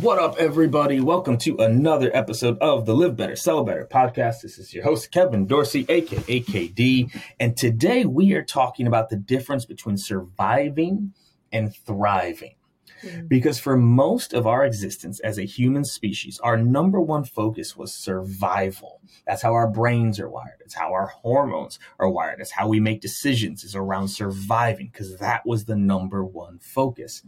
What up, everybody? Welcome to another episode of the Live Better, Sell Better podcast. This is your host, Kevin Dorsey, aka KD. And today we are talking about the difference between surviving and thriving. Because for most of our existence as a human species, our #1 focus was survival. That's how our brains are wired. It's how our hormones are wired. It's how we make decisions, is around surviving, because that was the #1 focus.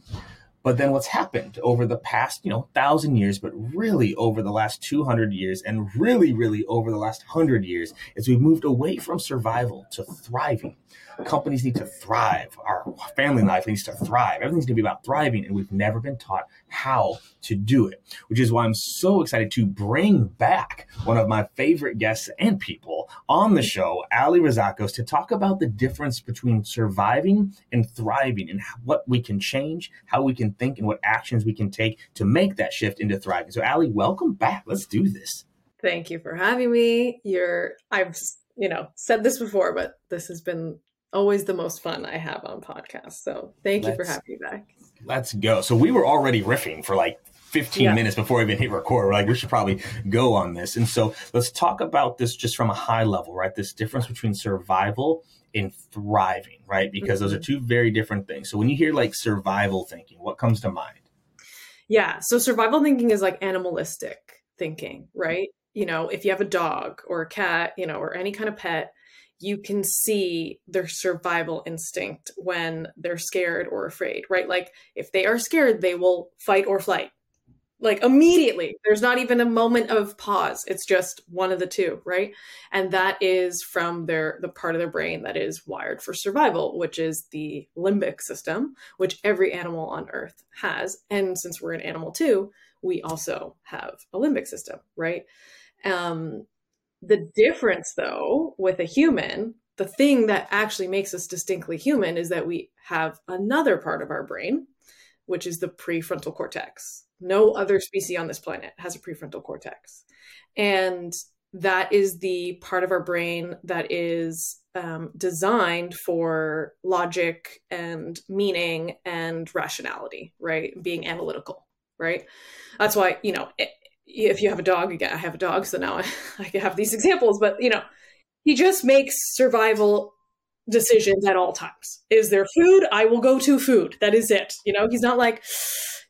But then what's happened over the past, 1,000 years, but really over the last 200 years and really over the last 100 years is we've moved away from survival to thriving. Companies need to thrive. Our family life needs to thrive. Everything's going to be about thriving, and we've never been taught how to do it, which is why I'm so excited to bring back one of my favorite guests and people on the show, Alli Rosakos, to talk about the difference between surviving and thriving and what we can change, how we can think, and what actions we can take to make that shift into thriving. So Alli, welcome back. Let's do this. Thank you for having me. I've said this before, but this has been always the most fun I have on podcasts. So thank you for having me back. Let's go. So we were already riffing for 15 minutes before we even hit record. We're like, we should probably go on this. And so let's talk about this just from a high level, right? This difference between survival and thriving, right? Because those are two very different things. So when you hear survival thinking, what comes to mind? Yeah. So survival thinking is animalistic thinking, right? If you have a dog or a cat, or any kind of pet, you can see their survival instinct when they're scared or afraid, right? If they are scared, they will fight or flight, immediately. There's not even a moment of pause. It's just one of the two, right? And that is from the part of their brain that is wired for survival, which is the limbic system, which every animal on Earth has. And since we're an animal too, we also have a limbic system, right? The difference, though, with a human, the thing that actually makes us distinctly human is that we have another part of our brain, which is the prefrontal cortex. No other species on this planet has a prefrontal cortex. And that is the part of our brain that is designed for logic and meaning and rationality, right? Being analytical, right? That's why, if you have a dog, again, I have a dog, so now I can have these examples, but he just makes survival decisions at all times. Is there food? I will go to food. That is it. He's not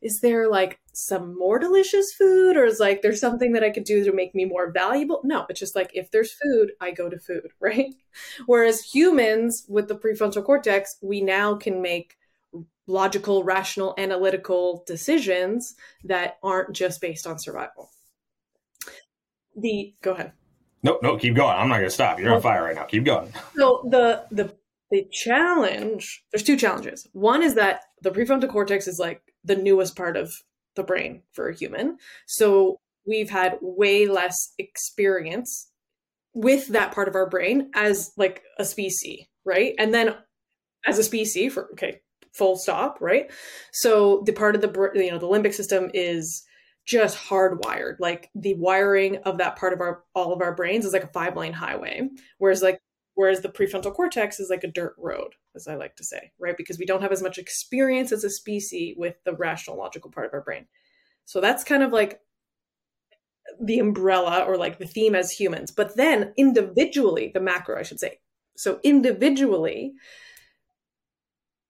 is there some more delicious food, or is there's something that I could do to make me more valuable? No, it's just if there's food, I go to food, right? Whereas humans with the prefrontal cortex, we now can make logical, rational, analytical decisions that aren't just based on survival. Go ahead. No, keep going. I'm not going to stop. You're on fire right now. Keep going. So the The challenge, there's two challenges. One is that the prefrontal cortex is like the newest part of the brain for a human. So we've had way less experience with that part of our brain as like a species, right? And then as a species for, okay, full stop, right? So the part of the, you know, the limbic system is just hardwired. Like the wiring of that part of all of our brains is like a 5-lane highway. Whereas the prefrontal cortex is like a dirt road, as I like to say, right? Because we don't have as much experience as a species with the rational, logical part of our brain. So that's kind of like the umbrella or like the theme as humans. But then individually, the macro, I should say. So individually,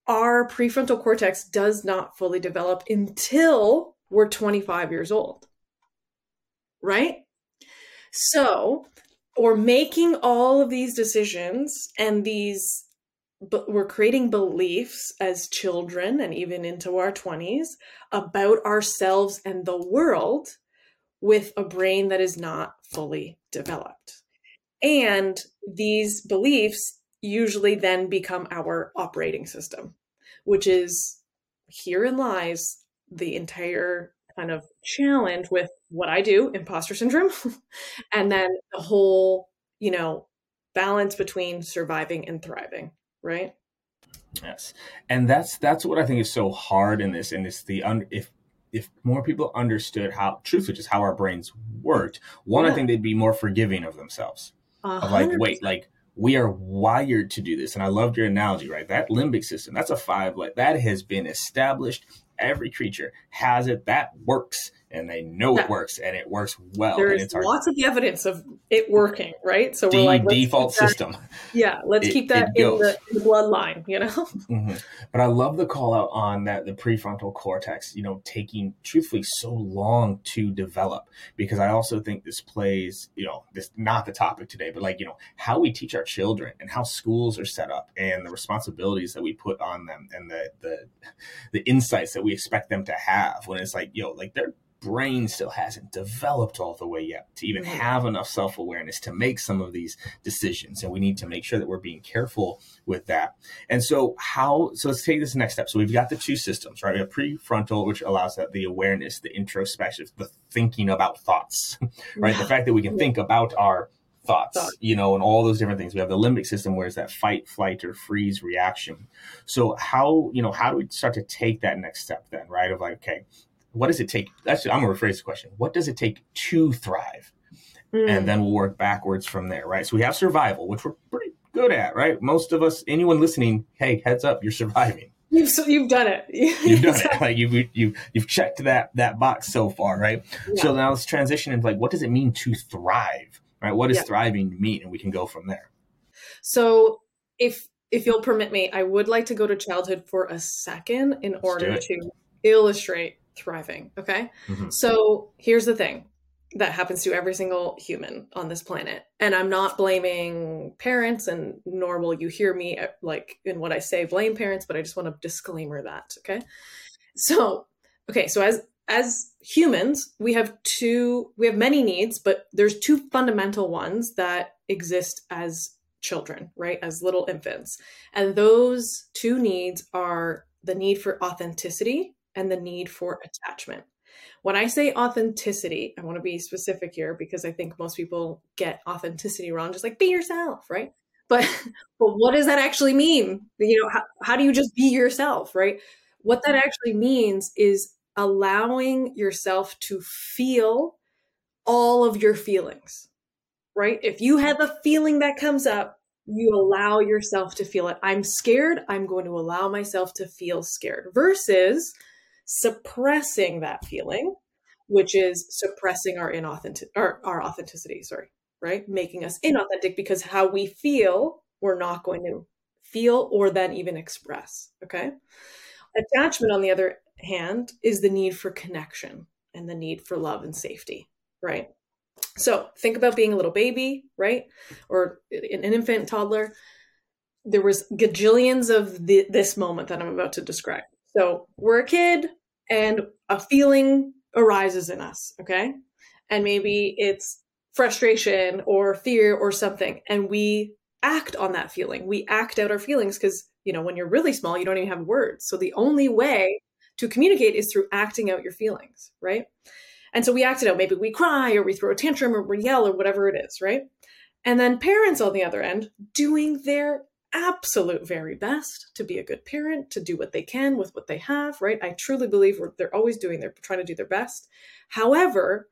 our prefrontal cortex does not fully develop until we're 25 years old, right? So we're making all of these decisions and these, but we're creating beliefs as children and even into our 20s about ourselves and the world with a brain that is not fully developed. And these beliefs usually then become our operating system, which is, herein lies the entire kind of challenge with what I do, imposter syndrome, and then the whole, you know, balance between surviving and thriving, right? Yes. And that's what I think is so hard in this, and it's if more people understood how, truthfully, just how our brains worked, one, yeah, I think they'd be more forgiving of themselves. 100%. Of like, wait, like, we are wired to do this. And I loved your analogy, right? That limbic system, that's a 5, like that has been established. Every creature has it. That works, and they know it works, and it works well. There's lots of evidence of it working, right? So we're like, default system. Yeah, let's keep that in the bloodline, you know? Mm-hmm. But I love the call out on that, the prefrontal cortex, you know, taking truthfully so long to develop, because I also think this plays, you know, this not the topic today, but like, you know, how we teach our children and how schools are set up and the responsibilities that we put on them and the insights that we expect them to have, when it's like, yo, like they're brain still hasn't developed all the way yet to even have enough self-awareness to make some of these decisions. And we need to make sure that we're being careful with that. And so so let's take this next step. So we've got the two systems, right? We have prefrontal, which allows that the awareness, the introspection, the thinking about thoughts, right? The fact that we can think about our thoughts, you know, and all those different things. We have the limbic system, where it's that fight, flight, or freeze reaction. So how do we start to take that next step then, right? Of like, okay, what does it take? Actually, I'm going to rephrase the question. What does it take to thrive? And then we'll work backwards from there, right? So we have survival, which we're pretty good at, right? Most of us, anyone listening, hey, heads up, you're surviving. You've done it. You've done it. Like you've checked that box so far, right? Yeah. So now let's transition into like, what does it mean to thrive, right? What does thriving mean? And we can go from there. So if you'll permit me, I would like to go to childhood for a second in order to illustrate thriving. Okay. Mm-hmm. So here's the thing that happens to every single human on this planet. And I'm not blaming parents, and nor will you hear me like in what I say, blame parents, but I just want to disclaimer that. Okay. So as humans, we have many needs, but there's two fundamental ones that exist as children, right? As little infants. And those two needs are the need for authenticity and the need for attachment. When I say authenticity, I want to be specific here, because I think most people get authenticity wrong, just like be yourself, right? But what does that actually mean? You know, how do you just be yourself, right? What that actually means is allowing yourself to feel all of your feelings, right? If you have a feeling that comes up, you allow yourself to feel it. I'm scared, I'm going to allow myself to feel scared, versus suppressing that feeling, which is suppressing our authenticity, right? Making us inauthentic, because how we feel, we're not going to feel or then even express, okay? Attachment, on the other hand, is the need for connection and the need for love and safety, right? So think about being a little baby, right? Or an infant, toddler. There was gajillions of this moment that I'm about to describe. So we're a kid and a feeling arises in us, okay? And maybe it's frustration or fear or something. And we act on that feeling. We act out our feelings because, you know, when you're really small, you don't even have words. So the only way to communicate is through acting out your feelings, right? And so we act it out. Maybe we cry or we throw a tantrum or we yell or whatever it is, right? And then parents on the other end doing their absolute very best to be a good parent, to do what they can with what they have, right? I truly believe they're always doing, they're trying to do their best. However,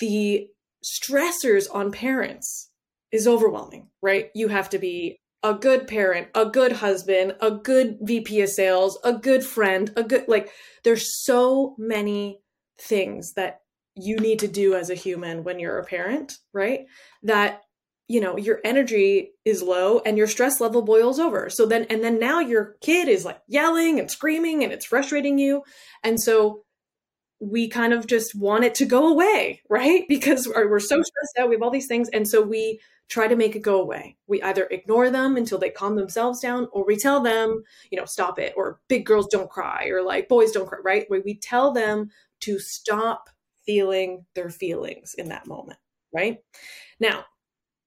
the stressors on parents is overwhelming, right? You have to be a good parent, a good husband, a good VP of sales, a good friend, there's so many things that you need to do as a human when you're a parent, right? That, you know, your energy is low and your stress level boils over. So then, and then now your kid is like yelling and screaming and it's frustrating you. And so we kind of just want it to go away, right? Because we're so stressed out, we have all these things. And so we try to make it go away. We either ignore them until they calm themselves down, or we tell them, you know, stop it, or big girls don't cry, or like boys don't cry, right? Where we tell them to stop feeling their feelings in that moment, right? Now,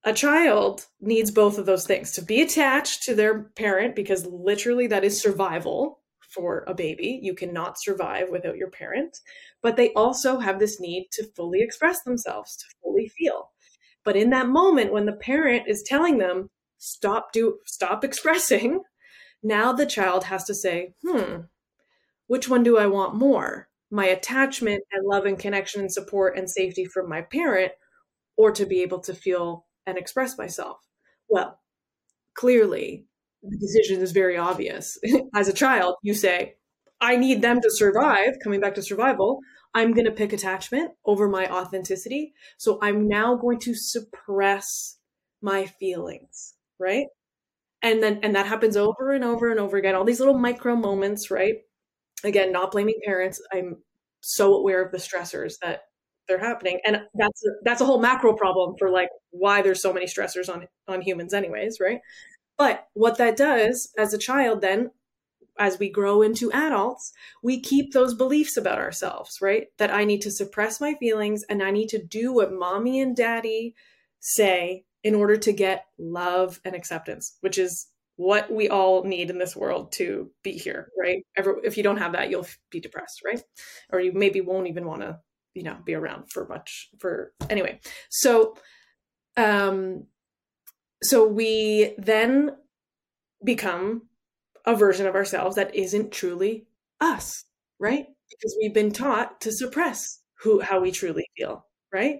a child needs both of those things, to be attached to their parent, because literally that is survival for a baby. You cannot survive without your parent, but they also have this need to fully express themselves, to fully feel. But in that moment, when the parent is telling them, stop expressing, now the child has to say, which one do I want more? My attachment and love and connection and support and safety from my parent, or to be able to feel and express myself? Well, clearly the decision is very obvious. As a child, you say, I need them to survive, coming back to survival. I'm going to pick attachment over my authenticity. So I'm now going to suppress my feelings, right? And that happens over and over and over again, all these little micro moments, right? Again, not blaming parents. I'm so aware of the stressors that they're happening. And that's a whole macro problem for like why there's so many stressors on humans anyways, right? But what that does as a child, then as we grow into adults, we keep those beliefs about ourselves, right? That I need to suppress my feelings and I need to do what mommy and daddy say in order to get love and acceptance, which is what we all need in this world to be here, right? If you don't have that, you'll be depressed, right? Or you maybe won't even want to, you know, be around anyway. So we then become a version of ourselves that isn't truly us, right? Because we've been taught to suppress how we truly feel, right?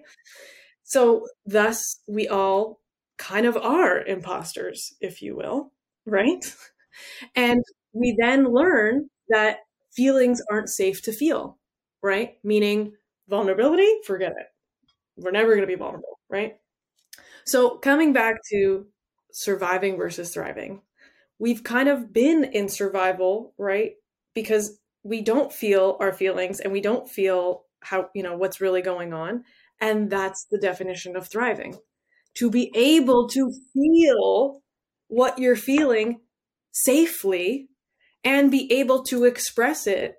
So thus we all kind of are imposters, if you will, right? And we then learn that feelings aren't safe to feel, right? Meaning vulnerability, forget it. We're never going to be vulnerable, right? So coming back to surviving versus thriving, we've kind of been in survival, right? Because we don't feel our feelings and we don't feel how, you know, what's really going on. And that's the definition of thriving. To be able to feel what you're feeling safely and be able to express it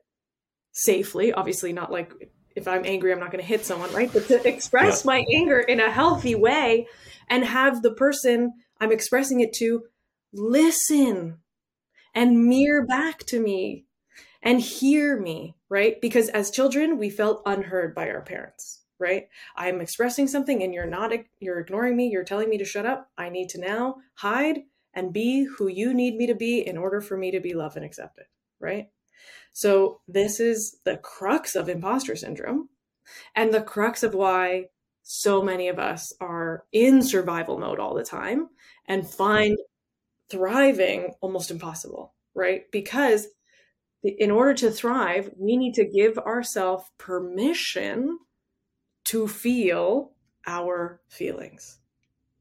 safely. Obviously not like if I'm angry, I'm not going to hit someone, right? But to express my anger in a healthy way and have the person I'm expressing it to listen and mirror back to me and hear me, right? Because as children, we felt unheard by our parents, right? I'm expressing something and you're ignoring me. You're telling me to shut up. I need to now hide and be who you need me to be in order for me to be loved and accepted, right? So this is the crux of imposter syndrome and the crux of why so many of us are in survival mode all the time and find thriving almost impossible, right? Because in order to thrive, we need to give ourselves permission to feel our feelings.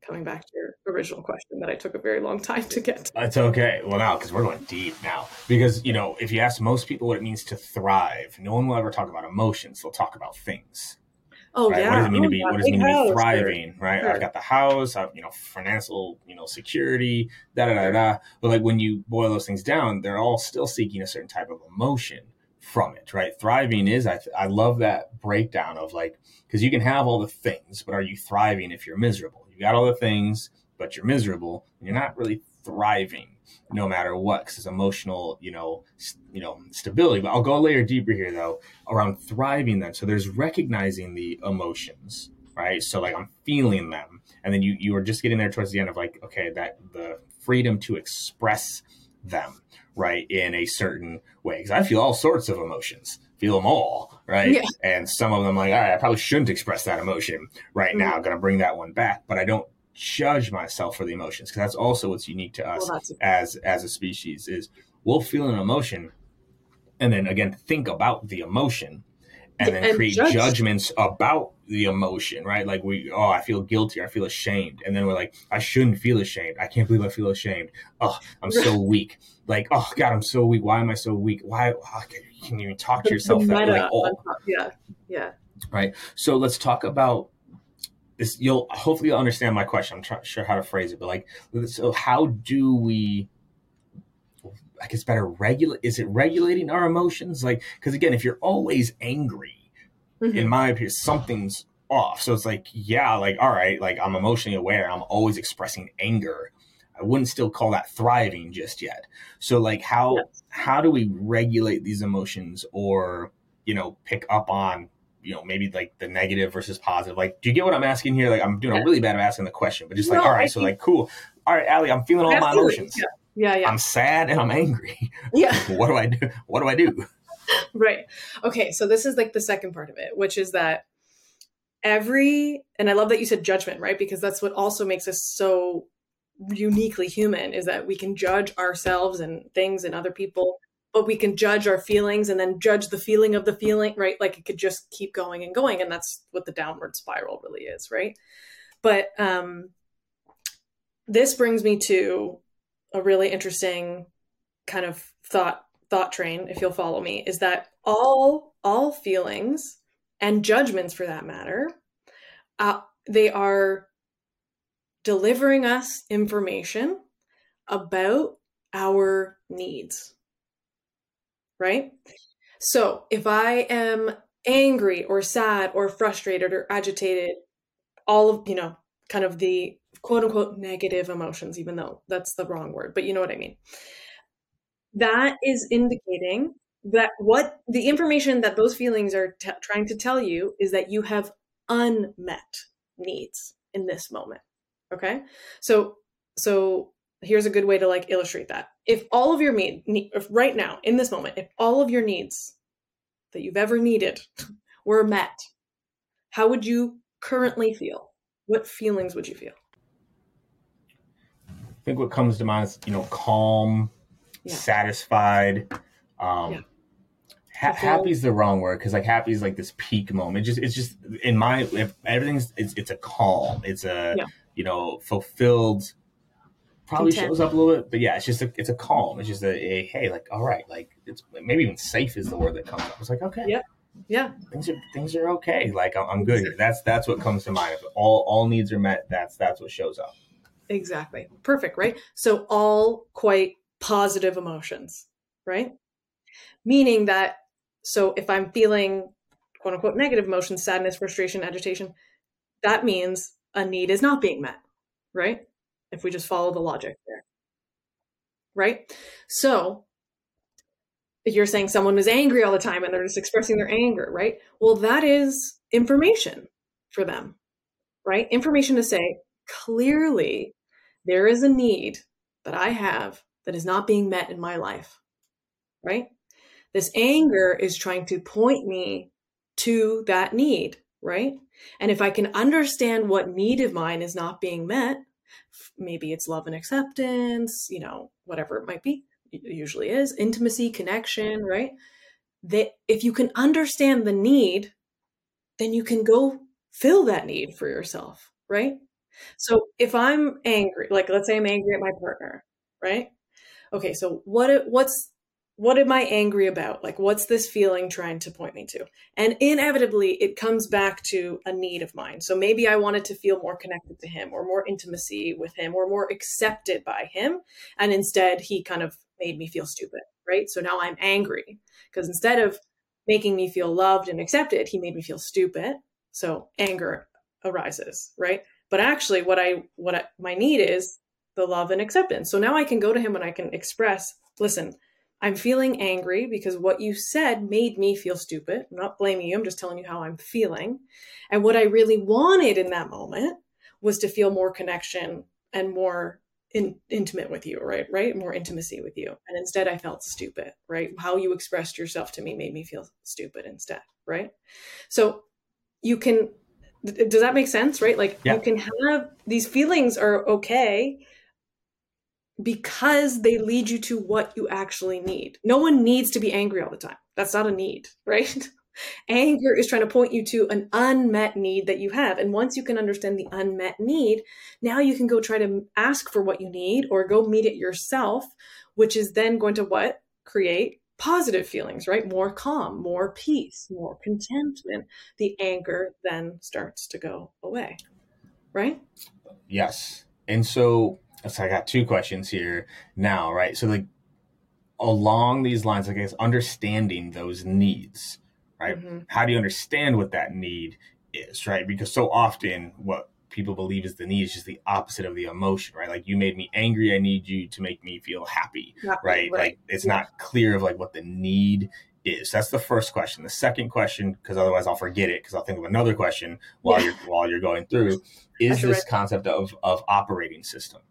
Coming back to your original question that I took a very long time to get to. That's okay. Well, now, because we're going deep now. Because, you know, if you ask most people what it means to thrive, no one will ever talk about emotions. They'll talk about things. Oh, right? Yeah. What does it mean to be? What does it mean to be thriving? Sure. Right? Sure. I've got the house. I've, you know, financial, you know, security. Da da da da. But like when you boil those things down, they're all still seeking a certain type of emotion from it, right? Thriving is, I love that breakdown of like, because you can have all the things, but are you thriving if you're miserable? You got all the things, but you're miserable. You're not really thriving no matter what, because it's emotional, stability. But I'll go a layer deeper here, though, around thriving then. So there's recognizing the emotions, right? So like I'm feeling them. And then you are just getting there towards the end of like, okay, that the freedom to express them, right, in a certain way. Because I feel all sorts of emotions, feel them all, right? Yeah. And some of them like, all right, I probably shouldn't express that emotion right now. I'm going to bring that one back, but I don't judge myself for the emotions, because that's also what's unique to us as a species is we'll feel an emotion and then again, think about the emotion and then create judgments about the emotion, right? Like I feel guilty. I feel ashamed. And then we're like, I shouldn't feel ashamed. I can't believe I feel ashamed. Oh, I'm so weak. Like, oh God, I'm so weak. Why am I so weak? Why can you even talk to yourself that way? Yeah. Right. So let's talk about this. Hopefully you'll understand my question. I'm not sure how to phrase it, but like, so how do we, I guess, better regulate? Is it regulating our emotions? Like, because again, if you're always angry, in my opinion, something's off. So it's like, yeah, like, all right, like I'm emotionally aware. I'm always expressing anger. I wouldn't still call that thriving just yet. So like, how do we regulate these emotions, or, pick up on, maybe like the negative versus positive? Like, do you get what I'm asking here? Like, I'm doing a really bad at asking the question, but just all right. So like, cool. All right, Alli, I'm feeling all my emotions. Yeah. Yeah. I'm sad and I'm angry. Yeah. What do I do? Right. Okay. So this is like the second part of it, which is that and I love that you said judgment, right? Because that's what also makes us so uniquely human, is that we can judge ourselves and things and other people, but we can judge our feelings and then judge the feeling of the feeling, right? Like it could just keep going and going. And that's what the downward spiral really is. Right. But, this brings me to a really interesting kind of thought train, if you'll follow me, is that all feelings and judgments, for that matter, they are delivering us information about our needs, right? So if I am angry or sad or frustrated or agitated, all of, kind of the quote unquote negative emotions, even though that's the wrong word, but you know what I mean. That is indicating that what the information that those feelings are trying to tell you is that you have unmet needs in this moment. Okay. So here's a good way to like illustrate that. If all of your if right now in this moment, if all of your needs that you've ever needed were met, how would you currently feel? What feelings would you feel? I think what comes to mind is, calm, satisfied. Happy is the wrong word, because like happy is like this peak moment. It's just in my, if everything's, it's a calm. It's a, fulfilled, probably content. Shows up a little bit, but yeah, it's just it's a calm. It's just a hey, like, all right, like it's maybe even safe is the word that comes up. It's like, okay. Yep. Yeah, things are okay. Like I'm good here. That's what comes to mind. If all needs are met, that's what shows up. Exactly. Perfect. Right. So all quite positive emotions, right? Meaning that, so if I'm feeling quote unquote negative emotions, sadness, frustration, agitation, that means a need is not being met, right? If we just follow the logic there, right? So you're saying someone is angry all the time and they're just expressing their anger, right? Well, that is information for them, right? Information to say, clearly, there is a need that I have that is not being met in my life, right? This anger is trying to point me to that need, right? And if I can understand what need of mine is not being met, maybe it's love and acceptance, whatever it might be. It usually is intimacy, connection, right? That if you can understand the need, then you can go fill that need for yourself, right? So if I'm angry, like let's say I'm angry at my partner, right? Okay, so what am I angry about? Like what's this feeling trying to point me to? And inevitably it comes back to a need of mine. So maybe I wanted to feel more connected to him or more intimacy with him or more accepted by him. And instead he kind of made me feel stupid, right? So now I'm angry because instead of making me feel loved and accepted, he made me feel stupid. So anger arises, right? But actually what my need is the love and acceptance. So now I can go to him and I can express, listen, I'm feeling angry because what you said made me feel stupid. I'm not blaming you. I'm just telling you how I'm feeling. And what I really wanted in that moment was to feel more connection and more intimate with you, right? More intimacy with you. And instead I felt stupid, right? How you expressed yourself to me made me feel stupid instead, right? So you can, does that make sense, right? Like yeah. You can have, these feelings are okay because they lead you to what you actually need. No one needs to be angry all the time. That's not a need, right? Anger is trying to point you to an unmet need that you have. And once you can understand the unmet need, now you can go try to ask for what you need or go meet it yourself, which is then going to what? Create positive feelings, right? More calm, more peace, more contentment. The anger then starts to go away, right? Yes. And so I got two questions here now, right? So like along these lines, I guess, understanding those needs, right? Mm-hmm. How do you understand what that need is, right? Because so often what people believe is the need is just the opposite of the emotion, right? Like you made me angry. I need you to make me feel happy, right? Like it's not clear of like what the need is. So that's the first question. The second question, because otherwise I'll forget it because I'll think of another question while you're going through, is this concept of operating system,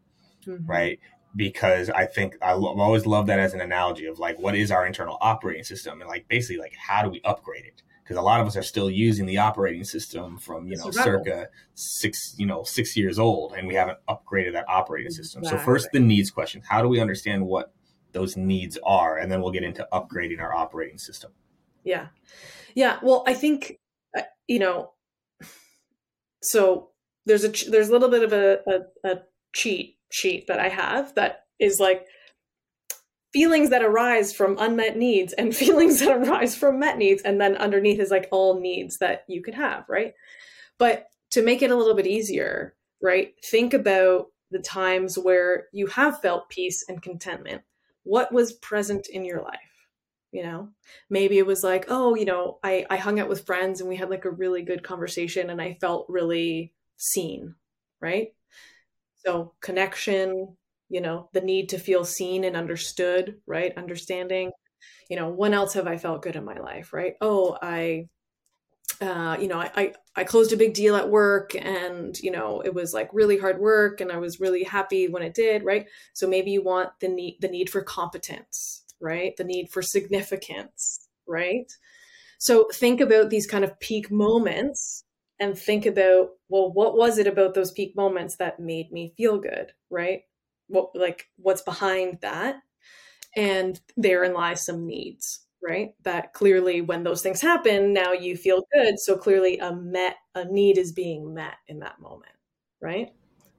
mm-hmm. right? Because I think I've always loved that as an analogy of like, what is our internal operating system? And like, basically like, how do we upgrade it? Because a lot of us are still using the operating system from, circa 6 years old, and we haven't upgraded that operating system. Exactly. So first the needs question, how do we understand what those needs are? And then we'll get into upgrading our operating system. Yeah. Yeah. Well, I think, so there's a little bit of a cheat that I have that is like feelings that arise from unmet needs and feelings that arise from met needs. And then underneath is like all needs that you could have, right? But to make it a little bit easier, right? Think about the times where you have felt peace and contentment. What was present in your life? Maybe it was like, I hung out with friends and we had like a really good conversation and I felt really seen, right? So connection, the need to feel seen and understood, right? Understanding, when else have I felt good in my life, right? Oh, I closed a big deal at work and, it was like really hard work and I was really happy when it did, right? So maybe you want the need for competence, right? The need for significance, right? So think about these kind of peak moments and think about, well, what was it about those peak moments that made me feel good, right? What's behind that? And therein lies some needs, right? That clearly when those things happen, now you feel good. So clearly a need is being met in that moment, right?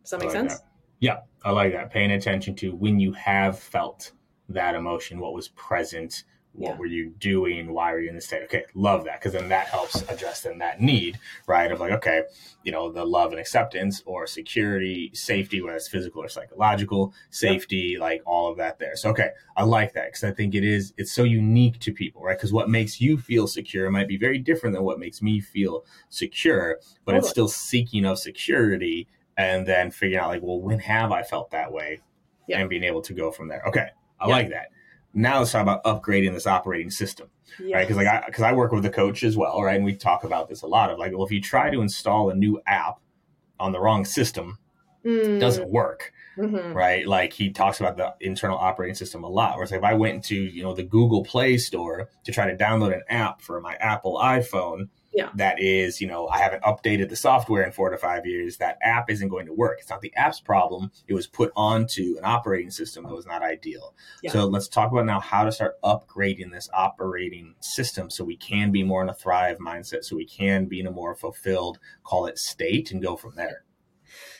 Does that make sense? That. Yeah, I like that. Paying attention to when you have felt that emotion, what was present, what were you doing? Why were you in this state? Okay, love that. Because then that helps address then that need, right? Of like, okay, the love and acceptance or security, safety, whether it's physical or psychological, safety, like all of that there. So, okay, I like that because I think it's so unique to people, right? Because what makes you feel secure might be very different than what makes me feel secure, but It's still seeking of security and then figuring out like, well, when have I felt that way? Yeah. And being able to go from there. Okay, I like that. Now let's talk about upgrading this operating system, right? Because I work with a coach as well, right? And we talk about this a lot of like, well, if you try to install a new app on the wrong system, it doesn't work, right? Like he talks about the internal operating system a lot. Where it's like if I went into the Google Play Store to try to download an app for my Apple iPhone, that is I haven't updated the software in 4 to 5 years, that app isn't going to work. It's not the app's problem. It was put onto an operating system that was not ideal. So let's talk about now how to start upgrading this operating system so we can be more in a thrive mindset, so we can be in a more fulfilled, call it, state and go from there.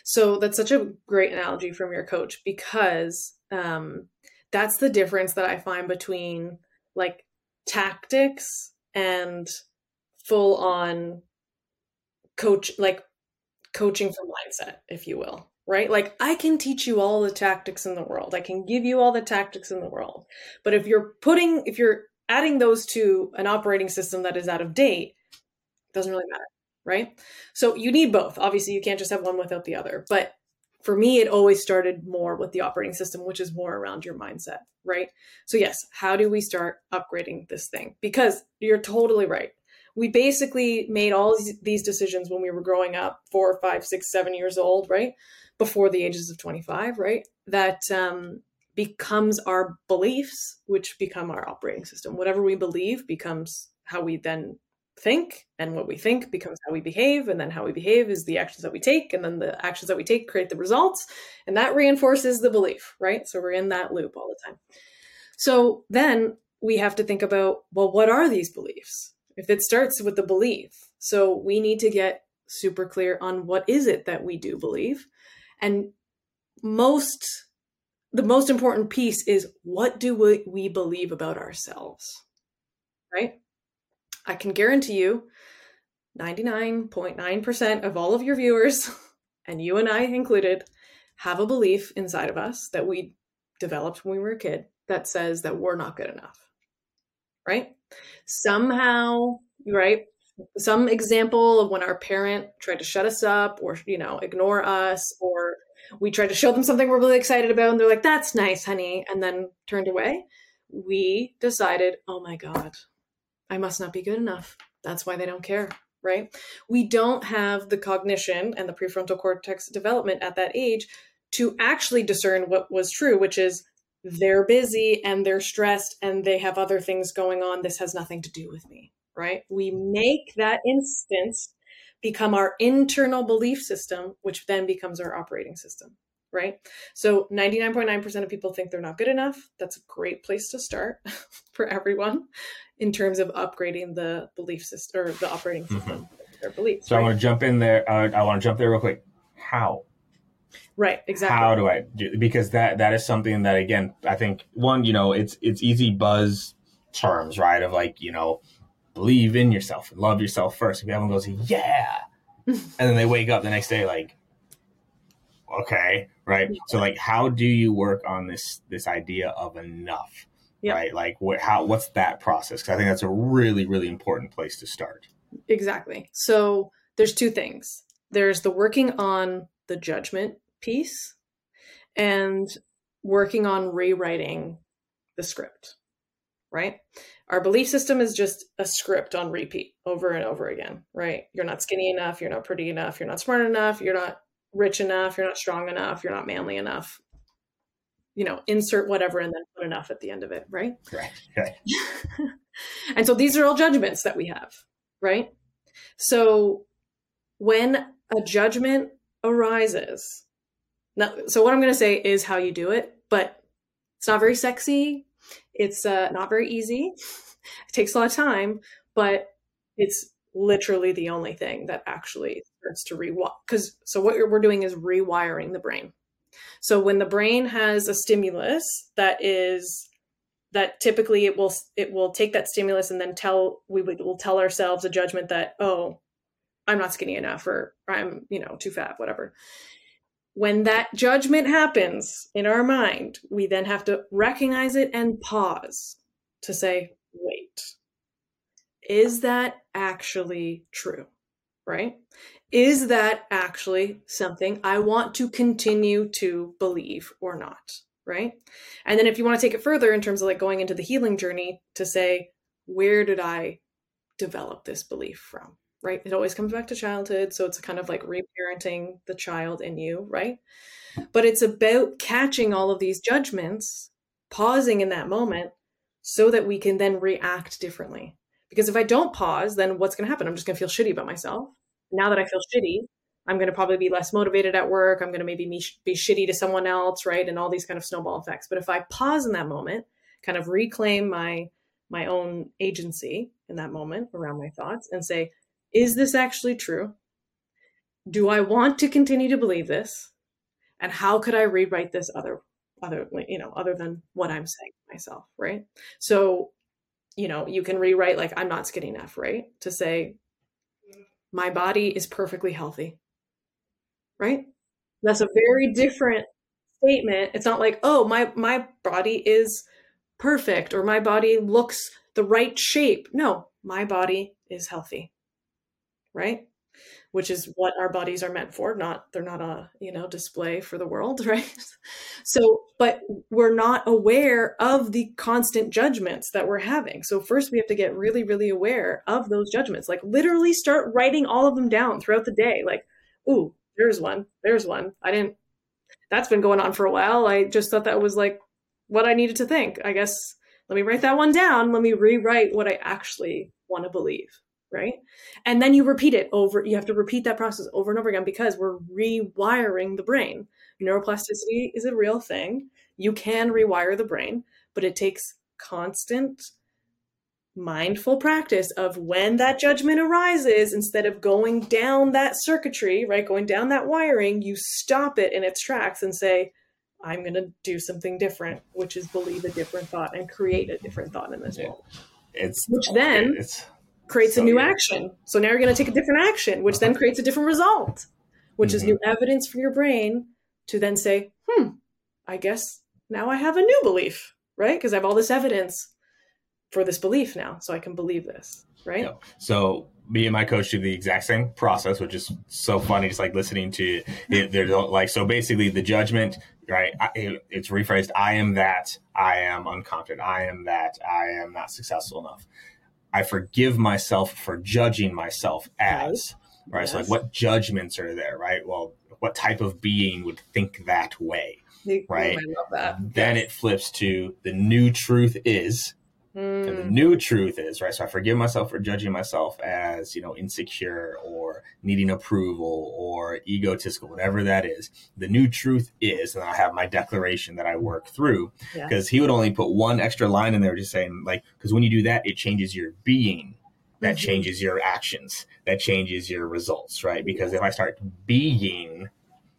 So that's such a great analogy from your coach, because that's the difference that I find between like tactics and full on coaching for mindset, if you will, right? Like I can teach you all the tactics in the world. I can give you all the tactics in the world. But if you're adding those to an operating system that is out of date, it doesn't really matter. right? So you need both. Obviously, you can't just have one without the other. But for me, it always started more with the operating system, which is more around your mindset, right? So yes, how do we start upgrading this thing? Because you're totally right. We basically made all these decisions when we were growing up, 4, 5, 6, 7 years old, right? Before the ages of 25, right? That becomes our beliefs, which become our operating system. Whatever we believe becomes how we then think, and what we think becomes how we behave, and then how we behave is the actions that we take, and then the actions that we take create the results, and that reinforces the belief, right? So we're in that loop all the time. So then we have to think about, well, what are these beliefs? If it starts with the belief, so we need to get super clear on what is it that we do believe, and the most important piece is, what do we believe about ourselves, right? I can guarantee you 99.9% of all of your viewers, and you and I included, have a belief inside of us that we developed when we were a kid that says that we're not good enough, right? Somehow, right? Some example of when our parent tried to shut us up or, ignore us, or we tried to show them something we're really excited about and they're like, that's nice, honey, and then turned away. We decided, oh my God, I must not be good enough. That's why they don't care, right? We don't have the cognition and the prefrontal cortex development at that age to actually discern what was true, which is they're busy and they're stressed and they have other things going on. This has nothing to do with me, right? We make that instance become our internal belief system, which then becomes our operating system, right? So 99.9% of people think they're not good enough. That's a great place to start for everyone in terms of upgrading the belief system or the operating system, their beliefs. So right? I want to jump there real quick. How? Right. Exactly. How do I do? Because that is something that, again, I think one, it's easy buzz terms, right? Of like, believe in yourself and love yourself first. And everyone goes, yeah. And then they wake up the next day, like, okay, right? So like, how do you work on this idea of enough, yep, right? Like what's that process? Because I think that's a really, really important place to start. Exactly. So there's two things. There's the working on the judgment piece and working on rewriting the script, right? Our belief system is just a script on repeat over and over again, right? You're not skinny enough. You're not pretty enough. You're not smart enough. You're not rich enough, you're not strong enough, you're not manly enough, insert whatever and then put enough at the end of it, right? Right. And so these are all judgments that we have, right? So when a judgment arises, so what I'm going to say is how you do it, but it's not very sexy. It's not very easy. It takes a lot of time, but it's literally the only thing that actually starts to rewire. So what we're doing is rewiring the brain. So when the brain has a stimulus that typically it will take that stimulus and then we will tell ourselves a judgment that, oh, I'm not skinny enough, or I'm, too fat, whatever. When that judgment happens in our mind, we then have to recognize it and pause to say, wait, is that actually true? Right? Is that actually something I want to continue to believe or not? Right? And then if you want to take it further in terms of like going into the healing journey to say, where did I develop this belief from? Right? It always comes back to childhood. So it's kind of like reparenting the child in you, right? But it's about catching all of these judgments, pausing in that moment so that we can then react differently. Because if I don't pause, then what's going to happen? I'm just going to feel shitty about myself. Now that I feel shitty, I'm going to probably be less motivated at work. I'm going to maybe be shitty to someone else, right? And all these kind of snowball effects. But if I pause in that moment, kind of reclaim my own agency in that moment around my thoughts and say, is this actually true? Do I want to continue to believe this? And how could I rewrite this other than what I'm saying to myself, right? So you can rewrite like, I'm not skinny enough, right? To say, my body is perfectly healthy, right? That's a very different statement. It's not like, oh, my body is perfect or my body looks the right shape. No, my body is healthy, right? which is what our bodies are meant for. They're not a, display for the world, right? So, but we're not aware of the constant judgments that we're having. So first we have to get really, really aware of those judgments, like literally start writing all of them down throughout the day. Like, ooh, there's one. That's been going on for a while. I just thought that was like what I needed to think. I guess, let me write that one down. Let me rewrite what I actually want to believe. Right. And then you repeat it over. You have to repeat that process over and over again because we're rewiring the brain. Neuroplasticity is a real thing. You can rewire the brain, but it takes constant mindful practice of when that judgment arises, instead of going down that circuitry, right? Going down that wiring, you stop it in its tracks and say, I'm going to do something different, which is believe a different thought and create a different thought in this world. Which then creates a new action. So now you're going to take a different action, which then creates a different result, which is new evidence from your brain to then say, I guess now I have a new belief, right? Because I have all this evidence for this belief now, so I can believe this, right? Yep. So me and my coach do the exact same process, which is so funny, just like listening to it. There's like, so basically the judgment, right? It's rephrased. I am that. I am incompetent. I am that. I am not successful enough. I forgive myself for judging myself as, right? Yes. So like, what judgments are there, right? Well, what type of being would think that way, right? I love that. Then it flips to the new truth is, and the new truth is, right? So I forgive myself for judging myself as, insecure or needing approval or egotistical, whatever that is. The new truth is, and I have my declaration that I work through, because he would only put one extra line in there, just saying like, because when you do that, it changes your being. That changes your actions. That changes your results, right? Because if I start being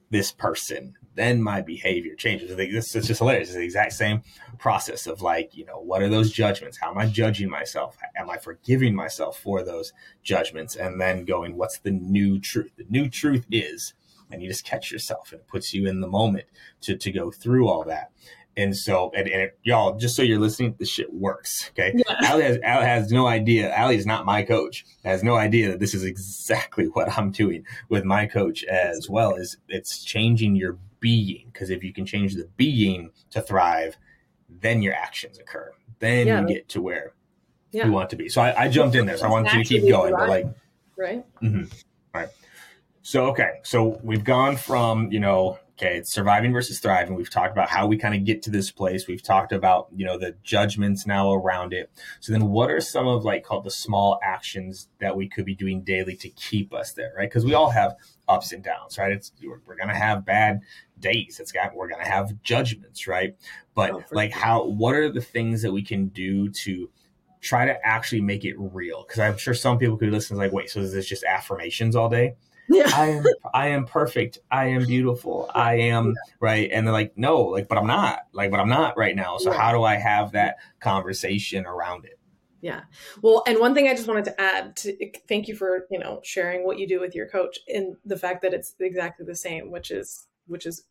this person, then my behavior changes. I think this is just hilarious. It's the exact same process of like, what are those judgments? How am I judging myself? Am I forgiving myself for those judgments? And then going, what's the new truth? The new truth is, and you just catch yourself, and it puts you in the moment to go through all that. And so, and y'all, just so you're listening, this shit works. Okay. Yeah. Alli has no idea. Alli is not my coach. Has no idea that this is exactly what I'm doing with my coach as well. Is it's changing your being, because if you can change the being to thrive, then your actions occur. Then you get to where you want to be. So I jumped in there. So I wanted you to keep going, but like, right. Mm-hmm. All right. So, okay. So we've gone from, okay, it's surviving versus thriving. We've talked about how we kind of get to this place. We've talked about, the judgments now around it. So then what are some of like called the small actions that we could be doing daily to keep us there, right? Because we all have ups and downs, right? We're going to have bad days. We're going to have judgments, right? But what are the things that we can do to try to actually make it real? Because I'm sure some people could listen to like, wait, so is this just affirmations all day? Yeah. I am perfect. I am beautiful. I am right. And they're like, no, like, but I'm not like, but I'm not right now. So how do I have that conversation around it? Yeah. Well, and one thing I just wanted to add to thank you for, sharing what you do with your coach and the fact that it's exactly the same, which is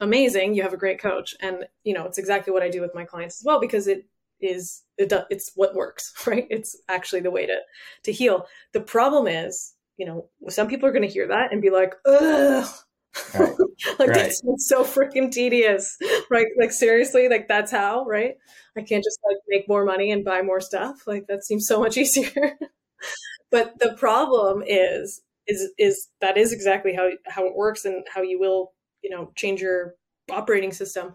amazing. You have a great coach, and it's exactly what I do with my clients as well, because it's what works, right? It's actually the way to heal. The problem is, some people are going to hear that and be like, ugh, right. Like that's so freaking tedious, right? Like seriously, like that's how, right? I can't just like make more money and buy more stuff. Like that seems so much easier. But the problem is that is exactly how it works and how you will, change your operating system.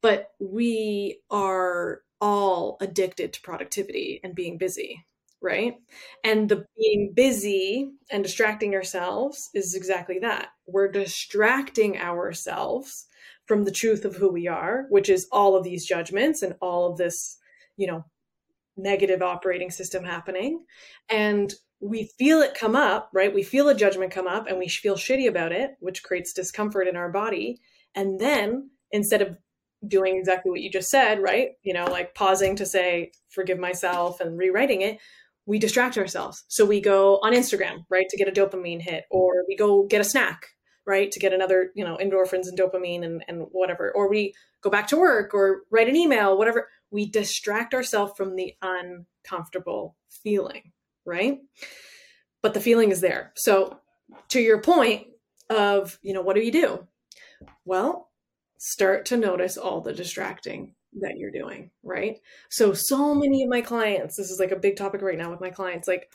But we are all addicted to productivity and being busy. Right. And the being busy and distracting ourselves is exactly that. We're distracting ourselves from the truth of who we are, which is all of these judgments and all of this, negative operating system happening. And we feel it come up, right? We feel a judgment come up and we feel shitty about it, which creates discomfort in our body. And then instead of doing exactly what you just said, right? Like pausing to say, forgive myself and rewriting it, we distract ourselves. So we go on Instagram, right, to get a dopamine hit, or we go get a snack, right, to get another, endorphins and dopamine and whatever, or we go back to work or write an email, whatever. We distract ourselves from the uncomfortable feeling, right? But the feeling is there. So to your point of, you know, what do you do? Well, start to notice all the distracting that you're doing, right? So many of my clients, this is like a big topic right now with my clients, like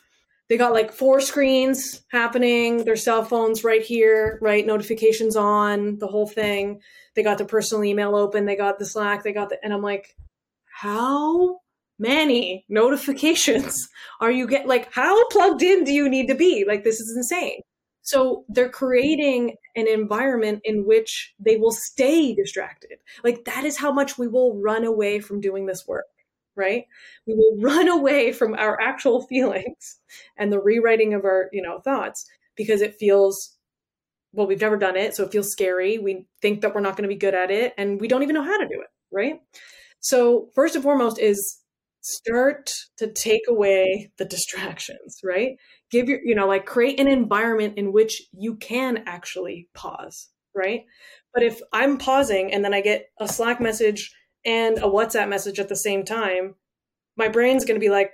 they got like 4 screens happening, their cell phones right here, right? Notifications on, the whole thing. They got their personal email open, they got the Slack, they got the, and I'm like, how many notifications are you getting? Like, how plugged in do you need to be? Like, this is insane. So they're creating an environment in which they will stay distracted. Like, that is how much we will run away from doing this work, right? We will run away from our actual feelings and the rewriting of our, you know, thoughts, because it feels, well, we've never done it. So it feels scary. We think that we're not going to be good at it, and we don't even know how to do it, right? So first and foremost is start to take away the distractions, right? Give your, you know, like create an environment in which you can actually pause, right? But if I'm pausing and then I get a Slack message and a WhatsApp message at the same time, my brain's going to be like,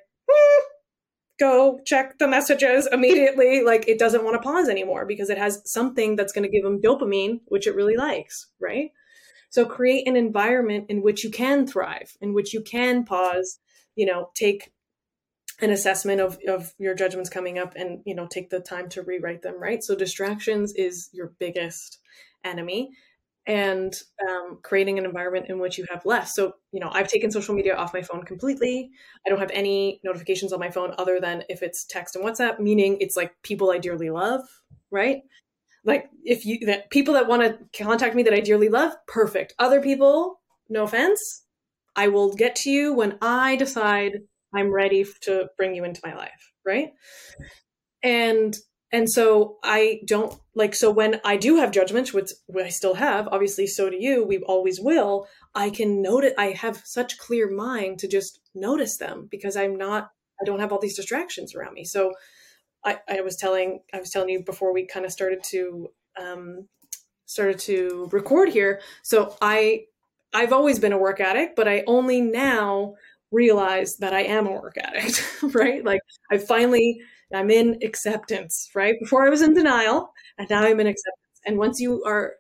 go check the messages immediately. Like, it doesn't want to pause anymore because it has something that's going to give them dopamine, which it really likes, right? So create an environment in which you can thrive, in which you can pause, you know, take an assessment of your judgments coming up and, you know, take the time to rewrite them, right? So distractions is your biggest enemy, and creating an environment in which you have less. So, you know, I've taken social media off my phone completely. I don't have any notifications on my phone other than if it's text and WhatsApp, meaning it's like people I dearly love, right? Like if you, that people that want to contact me that I dearly love, perfect. Other people, no offense, I will get to you when I decide I'm ready to bring you into my life, right? And so I don't like, so when I do have judgments, which I still have, obviously, so do you, we always will, I can notice, I have such clear mind to just notice them because I don't have all these distractions around me. So I was telling you before we kind of started to record here. So I've always been a work addict, but I only now realize that I am a work addict, right? Like I'm in acceptance, right? Before I was in denial, and now I'm in acceptance. And once you are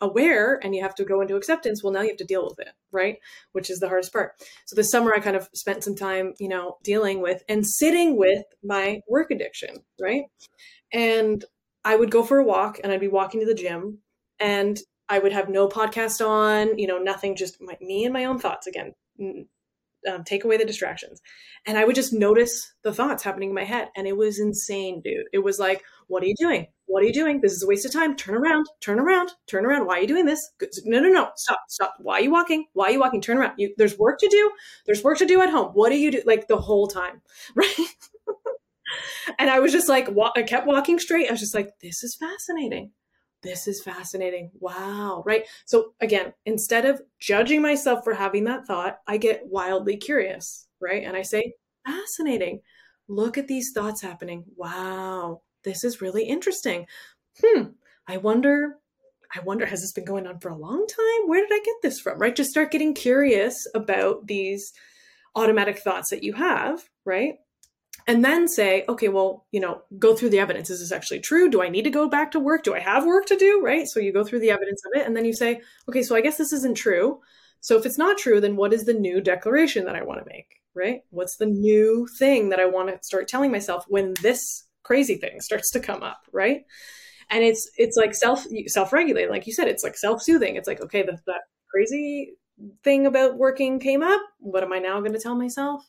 aware and you have to go into acceptance, well, now you have to deal with it, right? Which is the hardest part. So this summer I kind of spent some time, you know, dealing with and sitting with my work addiction, right? And I would go for a walk and I'd be walking to the gym and I would have no podcast on, you know, nothing, just me and my own thoughts again. Take away the distractions. And I would just notice the thoughts happening in my head. And it was insane, dude. It was like, what are you doing? What are you doing? This is a waste of time. Turn around, turn around, turn around. Why are you doing this? No. Stop. Why are you walking? Why are you walking? Turn around. There's work to do. There's work to do at home. What do you do? Like the whole time, right? And I was just like, I kept walking straight. I was just like, this is fascinating. This is fascinating. Wow. Right. So again, instead of judging myself for having that thought, I get wildly curious. Right. And I say, fascinating. Look at these thoughts happening. Wow. This is really interesting. I wonder, has this been going on for a long time? Where did I get this from? Right. Just start getting curious about these automatic thoughts that you have. Right. And then say, okay, well, you know, go through the evidence. Is this actually true? Do I need to go back to work? Do I have work to do? Right? So you go through the evidence of it and then you say, okay, so I guess this isn't true. So if it's not true, then what is the new declaration that I want to make? Right? What's the new thing that I want to start telling myself when this crazy thing starts to come up? Right? And it's like self-regulating. Like you said, it's like self-soothing. It's like, okay, that crazy thing about working came up. What am I now going to tell myself?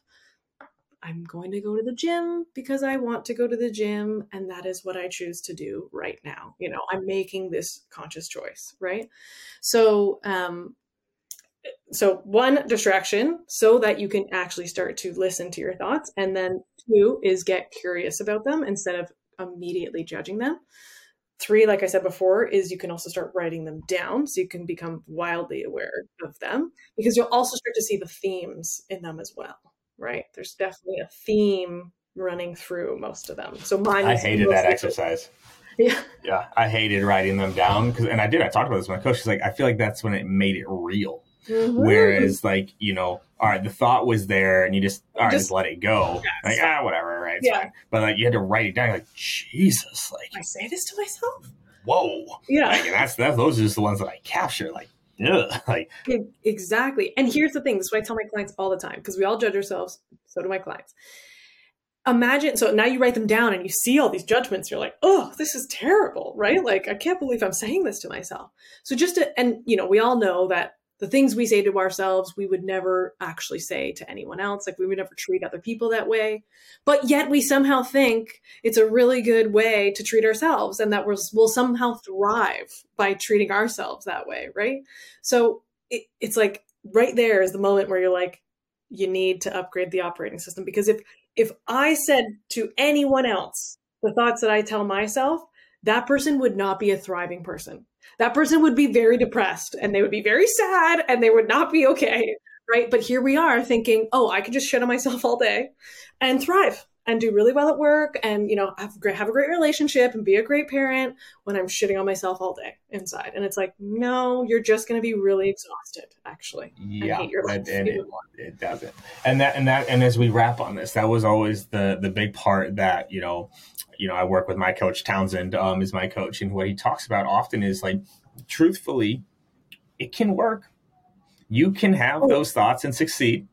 I'm going to go to the gym because I want to go to the gym. And that is what I choose to do right now. You know, I'm making this conscious choice, right? So one, distraction, so that you can actually start to listen to your thoughts. And then 2 is get curious about them instead of immediately judging them. 3, like I said before, is you can also start writing them down so you can become wildly aware of them, because you'll also start to see the themes in them as well. Right. There's definitely a theme running through most of them. So mine. I hated that exercise. Yeah. Yeah. I hated writing them down because, and I talked about this with my coach. She's like, I feel like that's when it made it real. Mm-hmm. Whereas like, you know, all right, the thought was there and you just, all right, just let it go. Yes. Like, whatever. Right. It's fine. But like, you had to write it down. You're like, Jesus, like, I say this to myself. Whoa. Yeah. Like, and that's, those are just the ones that I capture. Like, yeah, like exactly. And here's the thing. This is what I tell my clients all the time, because we all judge ourselves. So do my clients. Imagine, so now you write them down and you see all these judgments. You're like, oh, this is terrible, right? Like, I can't believe I'm saying this to myself. So just to, and you know, we all know that the things we say to ourselves, we would never actually say to anyone else. Like, we would never treat other people that way. But yet we somehow think it's a really good way to treat ourselves, and that we'll somehow thrive by treating ourselves that way, right? So it's like, right there is the moment where you're like, you need to upgrade the operating system. Because if I said to anyone else the thoughts that I tell myself, that person would not be a thriving person. That person would be very depressed, and they would be very sad, and they would not be okay, right? But here we are thinking, oh, I could just shit on myself all day and thrive and do really well at work and, you know, have a great relationship and be a great parent when I'm shitting on myself all day inside. And it's like, no, you're just going to be really exhausted, actually. Yeah, I hate your life. And it doesn't. And as we wrap on this, that was always the big part that, you know, I work with my coach, Townsend, is my coach. And what he talks about often is like, truthfully, it can work. You can have those thoughts and succeed.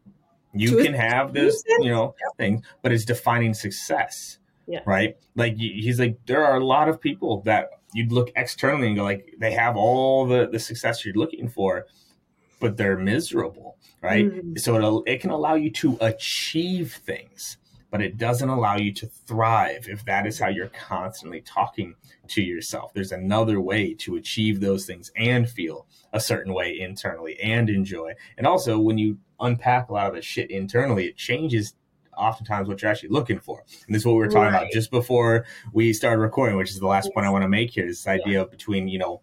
You can have this, you know, thing, but it's defining success, right? Like, he's like, there are a lot of people that you'd look externally and go like, they have all the success you're looking for, but they're miserable, right? Mm-hmm. So it can allow you to achieve things, but it doesn't allow you to thrive if that is how you're constantly talking to yourself. There's another way to achieve those things and feel a certain way internally and enjoy. And also, when you unpack a lot of the shit internally, it changes oftentimes what you're actually looking for. And this is what we were talking about just before we started recording, which is the last point I want to make here, is this idea of between, you know,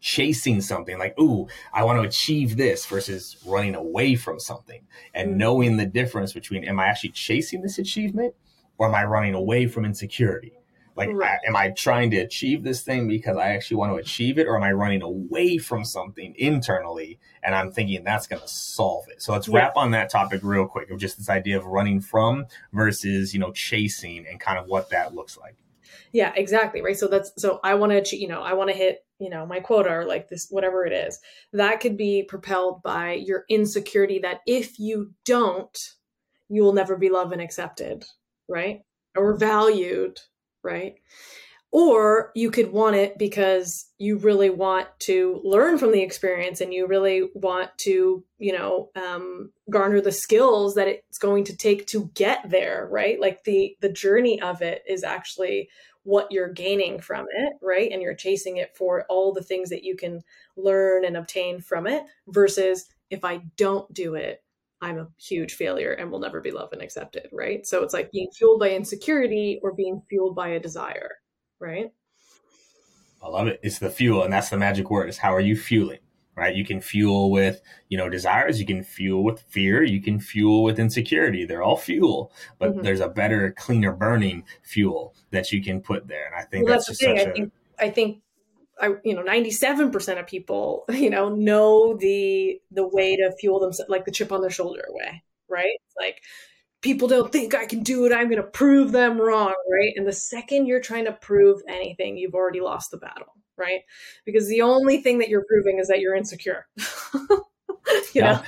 chasing something like, ooh, I want to achieve this, versus running away from something and knowing the difference between, am I actually chasing this achievement, or am I running away from insecurity? Like, am I trying to achieve this thing because I actually want to achieve it, or am I running away from something internally and I'm thinking that's going to solve it? So let's wrap on that topic real quick of just this idea of running from versus, you know, chasing, and kind of what that looks like. Yeah, exactly. Right. So I want to achieve, you know, I want to hit, you know, my quota, or like this, whatever it is, that could be propelled by your insecurity that if you don't, you will never be loved and accepted, right? Or valued, right? Or you could want it because you really want to learn from the experience, and you really want to, you know, garner the skills that it's going to take to get there, right? Like, the journey of it is actually what you're gaining from it, right? And you're chasing it for all the things that you can learn and obtain from it, versus if I don't do it, I'm a huge failure and will never be loved and accepted, right? So it's like being fueled by insecurity or being fueled by a desire. Right. I love it. It's the fuel. And that's the magic word, is how are you fueling, right? You can fuel with, you know, desires. You can fuel with fear. You can fuel with insecurity. They're all fuel, but there's a better, cleaner burning fuel that you can put there. And I think that's just such I think, you know, 97% of people, you know the way to fuel themselves, like the chip on their shoulder way, right? It's like, people don't think I can do it, I'm going to prove them wrong, right? And the second you're trying to prove anything, you've already lost the battle, right? Because the only thing that you're proving is that you're insecure. You know?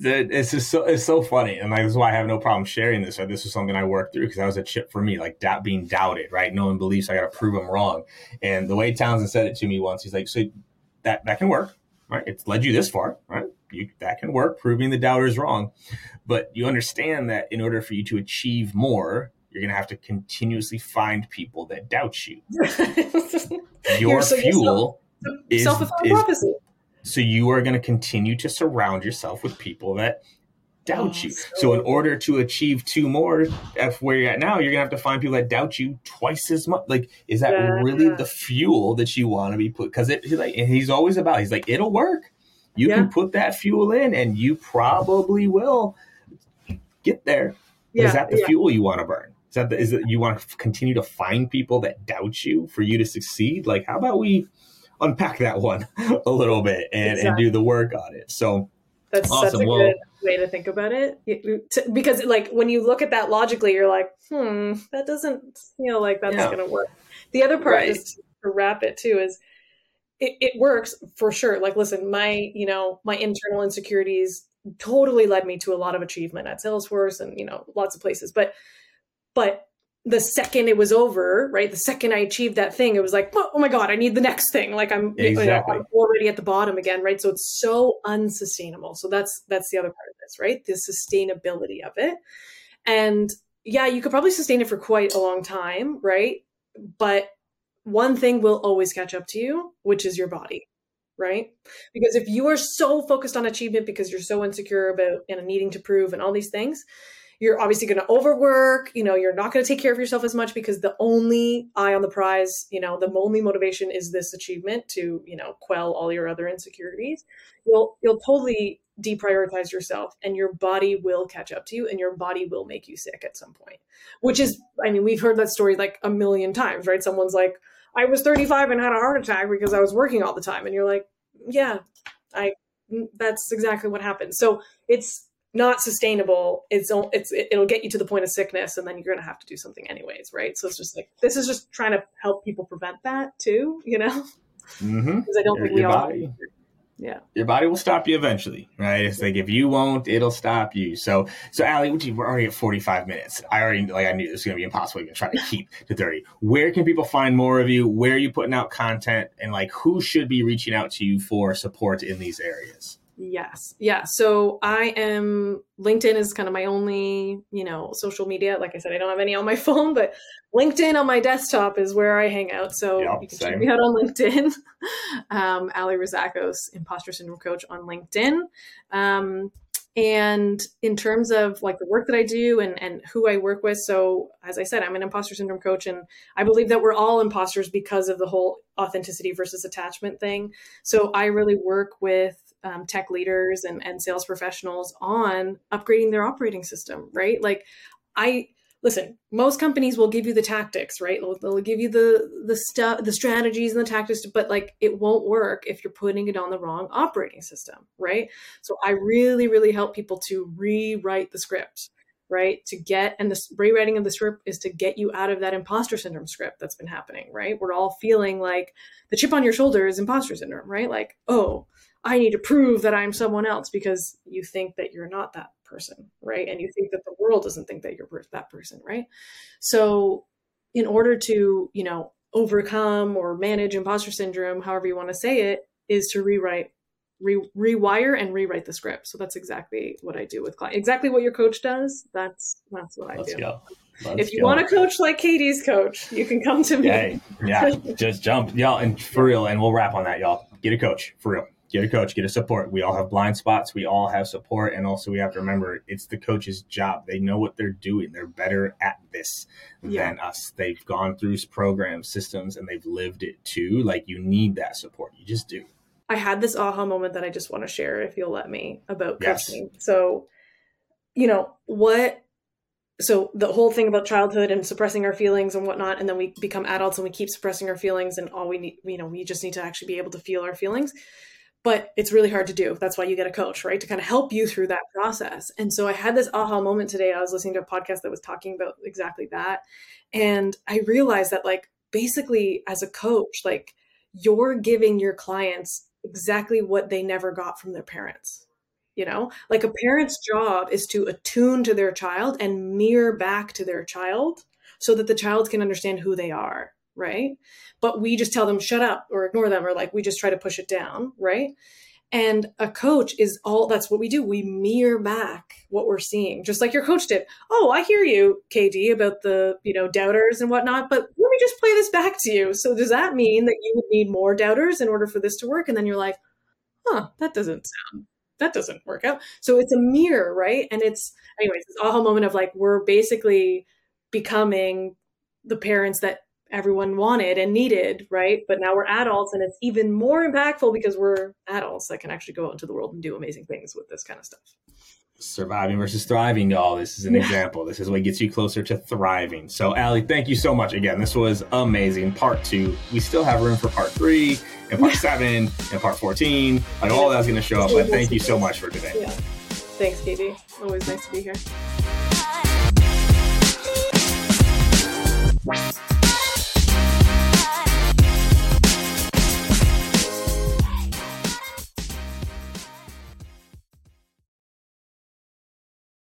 It's just so funny. And like, that's why I have no problem sharing this. Right? This was something I worked through, because that was a chip for me, like that being doubted, right? No one believes, so I got to prove them wrong. And the way Townsend said it to me once, he's like, so that can work, right? It's led you this far, right? That can work, proving the doubters wrong. But you understand that in order for you to achieve more, you're going to have to continuously find people that doubt you. Your fuel is self-fulfilling prophecy. So you are going to continue to surround yourself with people that doubt you. So in order to achieve two more, where you're at now, you're going to have to find people that doubt you twice as much. Like, is that really the fuel that you want to be put? Because he's always it'll work. You can put that fuel in and you probably will get there. Yeah, is that the fuel you want to burn? Is it you want to continue to find people that doubt you for you to succeed? Like, how about we unpack that one a little bit and, exactly. and do the work on it. So that's awesome. Such a good way to think about it, because like when you look at that logically, you're like, that doesn't feel like that's going to work. The other part is to wrap it too is it works for sure. Like, listen, my internal insecurities totally led me to a lot of achievement at Salesforce and, lots of places, but the second it was over, right? The second I achieved that thing, it was like, oh my God, I need the next thing. Like I'm already at the bottom again, right? So it's so unsustainable. So that's the other part of this, right? The sustainability of it. And yeah, you could probably sustain it for quite a long time, right? But one thing will always catch up to you, which is your body, right? Because if you are so focused on achievement because you're so insecure about and needing to prove and all these things, you're obviously going to overwork, you're not going to take care of yourself as much because the only eye on the prize, the only motivation is this achievement to, quell all your other insecurities. You'll totally deprioritize yourself and your body will catch up to you and your body will make you sick at some point, which is, we've heard that story like a million times, right? Someone's like, I was 35 and had a heart attack because I was working all the time. And you're like, yeah, that's exactly what happened. So it's not sustainable. It'll get you to the point of sickness and then you're going to have to do something anyways. Right. So it's just like, this is just trying to help people prevent that too, mm-hmm. Cause I don't think we all. Yeah. Your body will stop you eventually, right? It's like, if you won't, it'll stop you. So Alli, we're already at 45 minutes. I knew it was going to be impossible even trying to keep to 30. Where can people find more of you? Where are you putting out content and who should be reaching out to you for support in these areas? Yes. Yeah. So LinkedIn is kind of my only, social media. Like I said, I don't have any on my phone, but LinkedIn on my desktop is where I hang out. So you can check me out on LinkedIn. Alli Rosakos, Imposter Syndrome Coach on LinkedIn. And in terms of the work that I do and who I work with. So as I said, I'm an imposter syndrome coach and I believe that we're all imposters because of the whole authenticity versus attachment thing. So I really work with tech leaders and sales professionals on upgrading their operating system, right? Most companies will give you the tactics, right? They'll give you the stuff, the strategies and the tactics, but it won't work if you're putting it on the wrong operating system, right? So I really, really help people to rewrite the script, right? And the rewriting of the script is to get you out of that imposter syndrome script that's been happening, right? We're all feeling like the chip on your shoulder is imposter syndrome, right? Like, oh, I need to prove that I'm someone else because you think that you're not that person, right? And you think that the world doesn't think that you're that person, right? So in order to, overcome or manage imposter syndrome, however you want to say it, is to rewire and rewrite the script. So that's exactly what I do with clients. Exactly what your coach does. That's what I do. If you want to coach like Katie's coach, you can come to me. Yeah. Just jump. Y'all, and for real, and we'll wrap on that, y'all. Get a coach, for real. Get a coach, get a support. We all have blind spots. We all have support. And also we have to remember it's the coach's job. They know what they're doing. They're better at this than us. They've gone through programs, systems, and they've lived it too. You need that support. You just do. I had this aha moment that I just want to share, if you'll let me, about coaching. Yes. So, so the whole thing about childhood and suppressing our feelings and whatnot, and then we become adults and we keep suppressing our feelings and all we need, we just need to actually be able to feel our feelings. But it's really hard to do. That's why you get a coach, right? To kind of help you through that process. And so I had this aha moment today. I was listening to a podcast that was talking about exactly that. And I realized that basically as a coach, you're giving your clients exactly what they never got from their parents. A parent's job is to attune to their child and mirror back to their child so that the child can understand who they are. Right. But we just tell them, shut up or ignore them. Or we just try to push it down. Right. And a coach is that's what we do. We mirror back what we're seeing, just like your coach did. Oh, I hear you, KD, about the, doubters and whatnot, but let me just play this back to you. So does that mean that you would need more doubters in order for this to work? And then you're like, that doesn't work out. So it's a mirror. Right. And this aha moment of we're basically becoming the parents that everyone wanted and needed, right? But now we're adults and it's even more impactful because we're adults that can actually go out into the world and do amazing things with this kind of stuff. surviving versus thriving, y'all. This is an example. This is what gets you closer to thriving. So, Alli, thank you so much again. This was amazing. Part 2. We still have room for part 3 and part 7 and part 14. Like, all that's going to show up. But thank you so much for today. Yeah. Thanks, Katie. Always nice to be here.